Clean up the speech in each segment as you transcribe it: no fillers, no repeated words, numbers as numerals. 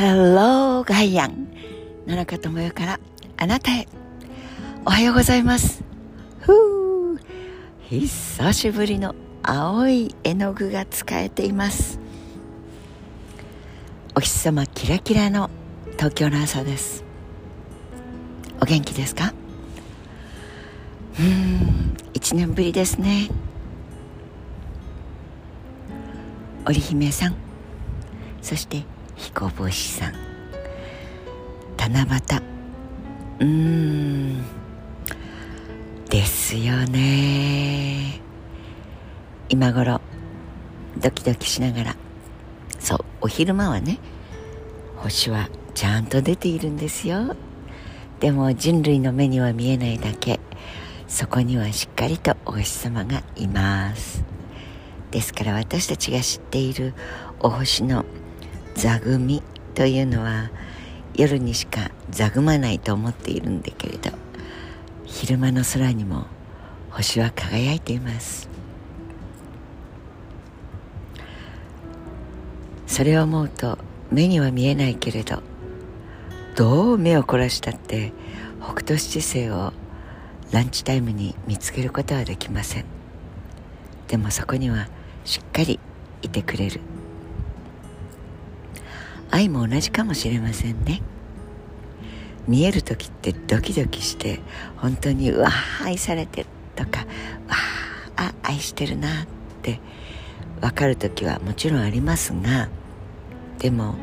Hello ガイアン七日智代からあなたへ、おはようございます。久しぶりの青い絵の具が使えています。お日様キラキラの東京の朝です。お元気ですか？1年ぶりですね。織姫さん、そして彦星さん、七夕ですよね。今頃ドキドキしながら、そうお昼間はね、星はちゃんと出ているんですよ。でも人類の目には見えないだけ、そこにはしっかりとお星様がいます。ですから私たちが知っているお星の座組というのは、夜にしか座組まないと思っているんだけれど、昼間の空にも星は輝いています。それを思うと、目には見えないけれど、どう目を凝らしたって北斗七星をランチタイムに見つけることはできません。でもそこにはしっかりいてくれる愛も同じかもしれませんね。見える時ってドキドキして、本当にうわー愛されてるとか、うわー愛してるなって分かる時はもちろんありますが、でも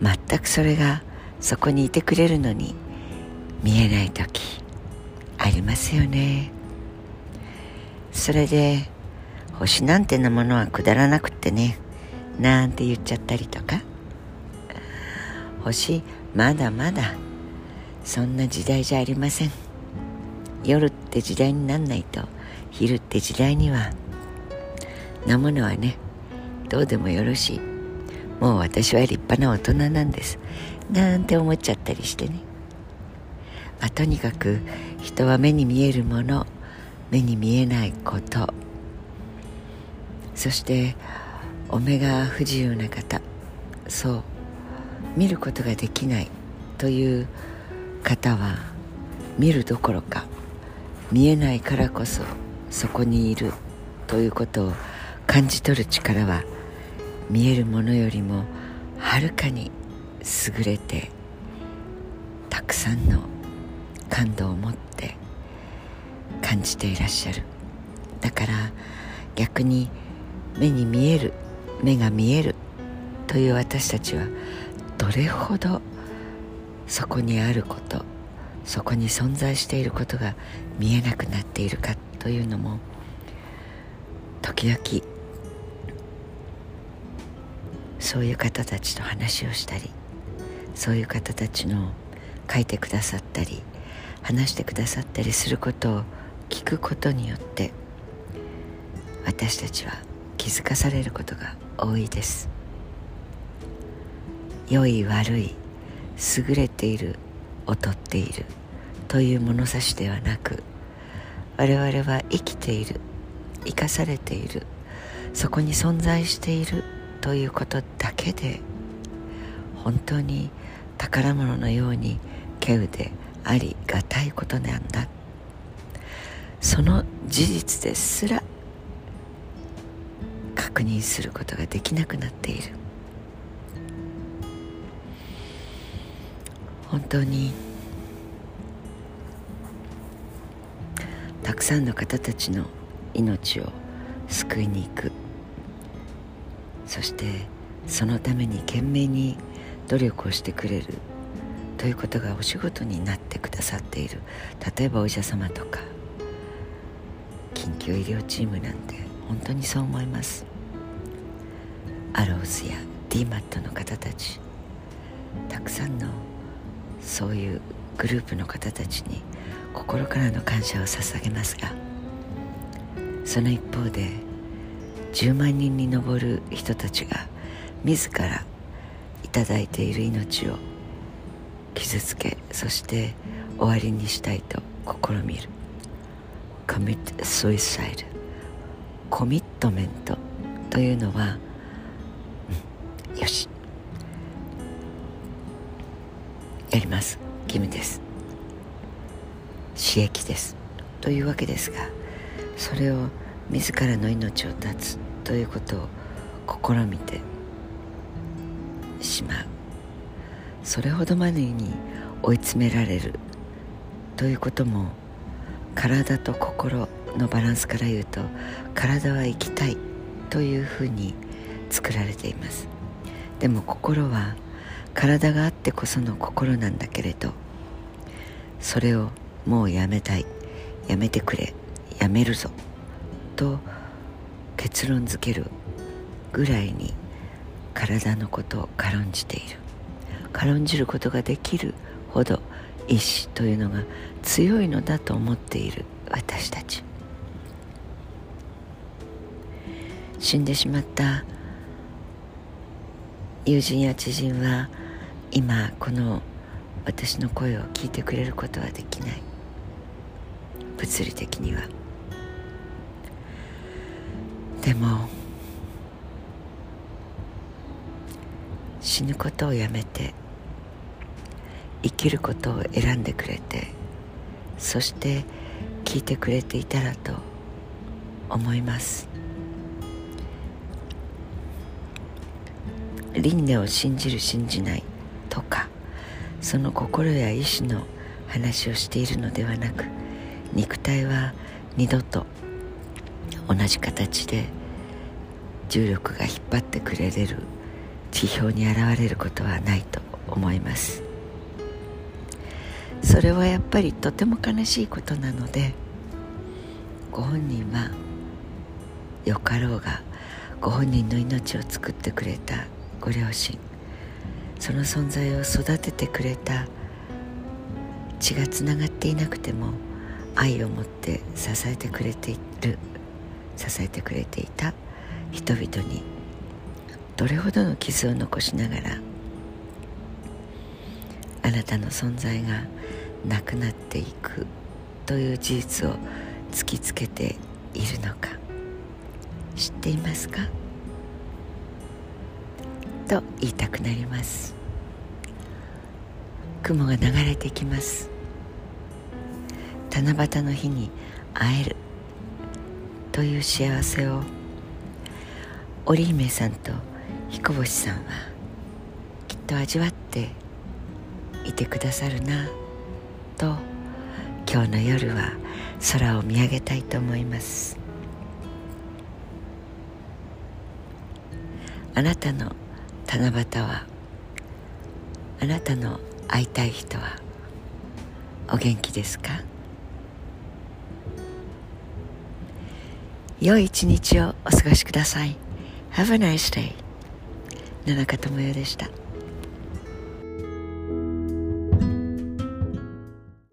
全くそれがそこにいてくれるのに見えない時ありますよね。それで星なんてなものはくだらなくってね、なんて言っちゃったりとか、星まだまだそんな時代じゃありません。夜って時代になんないと、昼って時代にはなものはね、どうでもよろしい、もう私は立派な大人なんです、なんて思っちゃったりしてね。とにかく人は目に見えるもの、目に見えないこと、そしてお目が不自由な方、そう見ることができないという方は、見るどころか見えないからこそそこにいるということを感じ取る力は、見えるものよりもはるかに優れて、たくさんの感動を持って感じていらっしゃる。だから逆に目が見えるという私たちは、どれほどそこにあること、そこに存在していることが見えなくなっているかというのも、時々そういう方たちと話をしたり、そういう方たちの書いてくださったり話してくださったりすることを聞くことによって、私たちは気づかされることが多いです。良い悪い、優れている、劣っているという物差しではなく、我々は生きている、生かされている、そこに存在しているということだけで、本当に宝物のように稀有でありがたいことなんだ。その事実ですら確認することができなくなっている。本当にたくさんの方たちの命を救いに行く、そしてそのために懸命に努力をしてくれるということがお仕事になってくださっている。例えばお医者様とか緊急医療チームなんて、本当にそう思います。アローズや DMAT の方たち、たくさんのそういうグループの方たちに心からの感謝を捧げますが、その一方で10万人に上る人たちが自らいただいている命を傷つけ、そして終わりにしたいと試みる Commit Suicide。 コミットメントというのは、よしやります。義務です。私益です。というわけですが、それを自らの命を絶つということを試みてしまう。それほどまでに追い詰められるということも、体と心のバランスから言うと、体は生きたいというふうに作られています。でも心は体があってこその心なんだけれど、それをもうやめたい、やめてくれ、やめるぞと結論づけるぐらいに体のことを軽んじている。軽んじることができるほど意志というのが強いのだと思っている私たち。死んでしまった友人や知人は今この私の声を聞いてくれることはできない。物理的には。でも死ぬことをやめて生きることを選んでくれて、そして聞いてくれていたらと思います。輪廻を信じる信じないとか、その心や意志の話をしているのではなく、肉体は二度と同じ形で重力が引っ張ってくれる地表に現れることはないと思います。それはやっぱりとても悲しいことなので、ご本人はよかろうが、ご本人の命を作ってくれたご両親、その存在を育ててくれた、血がつながっていなくても愛を持って支えてくれていた人々にどれほどの傷を残しながら、あなたの存在がなくなっていくという事実を突きつけているのか知っていますかと言いたくなります。雲が流れてきます。七夕の日に会えるという幸せを、織姫さんと彦星さんはきっと味わっていてくださるなと、今日の夜は空を見上げたいと思います。あなたの七夕は、あなたの会いたい人はお元気ですか？良い一日をお過ごしください。 Have a nice day。 七日智代でした。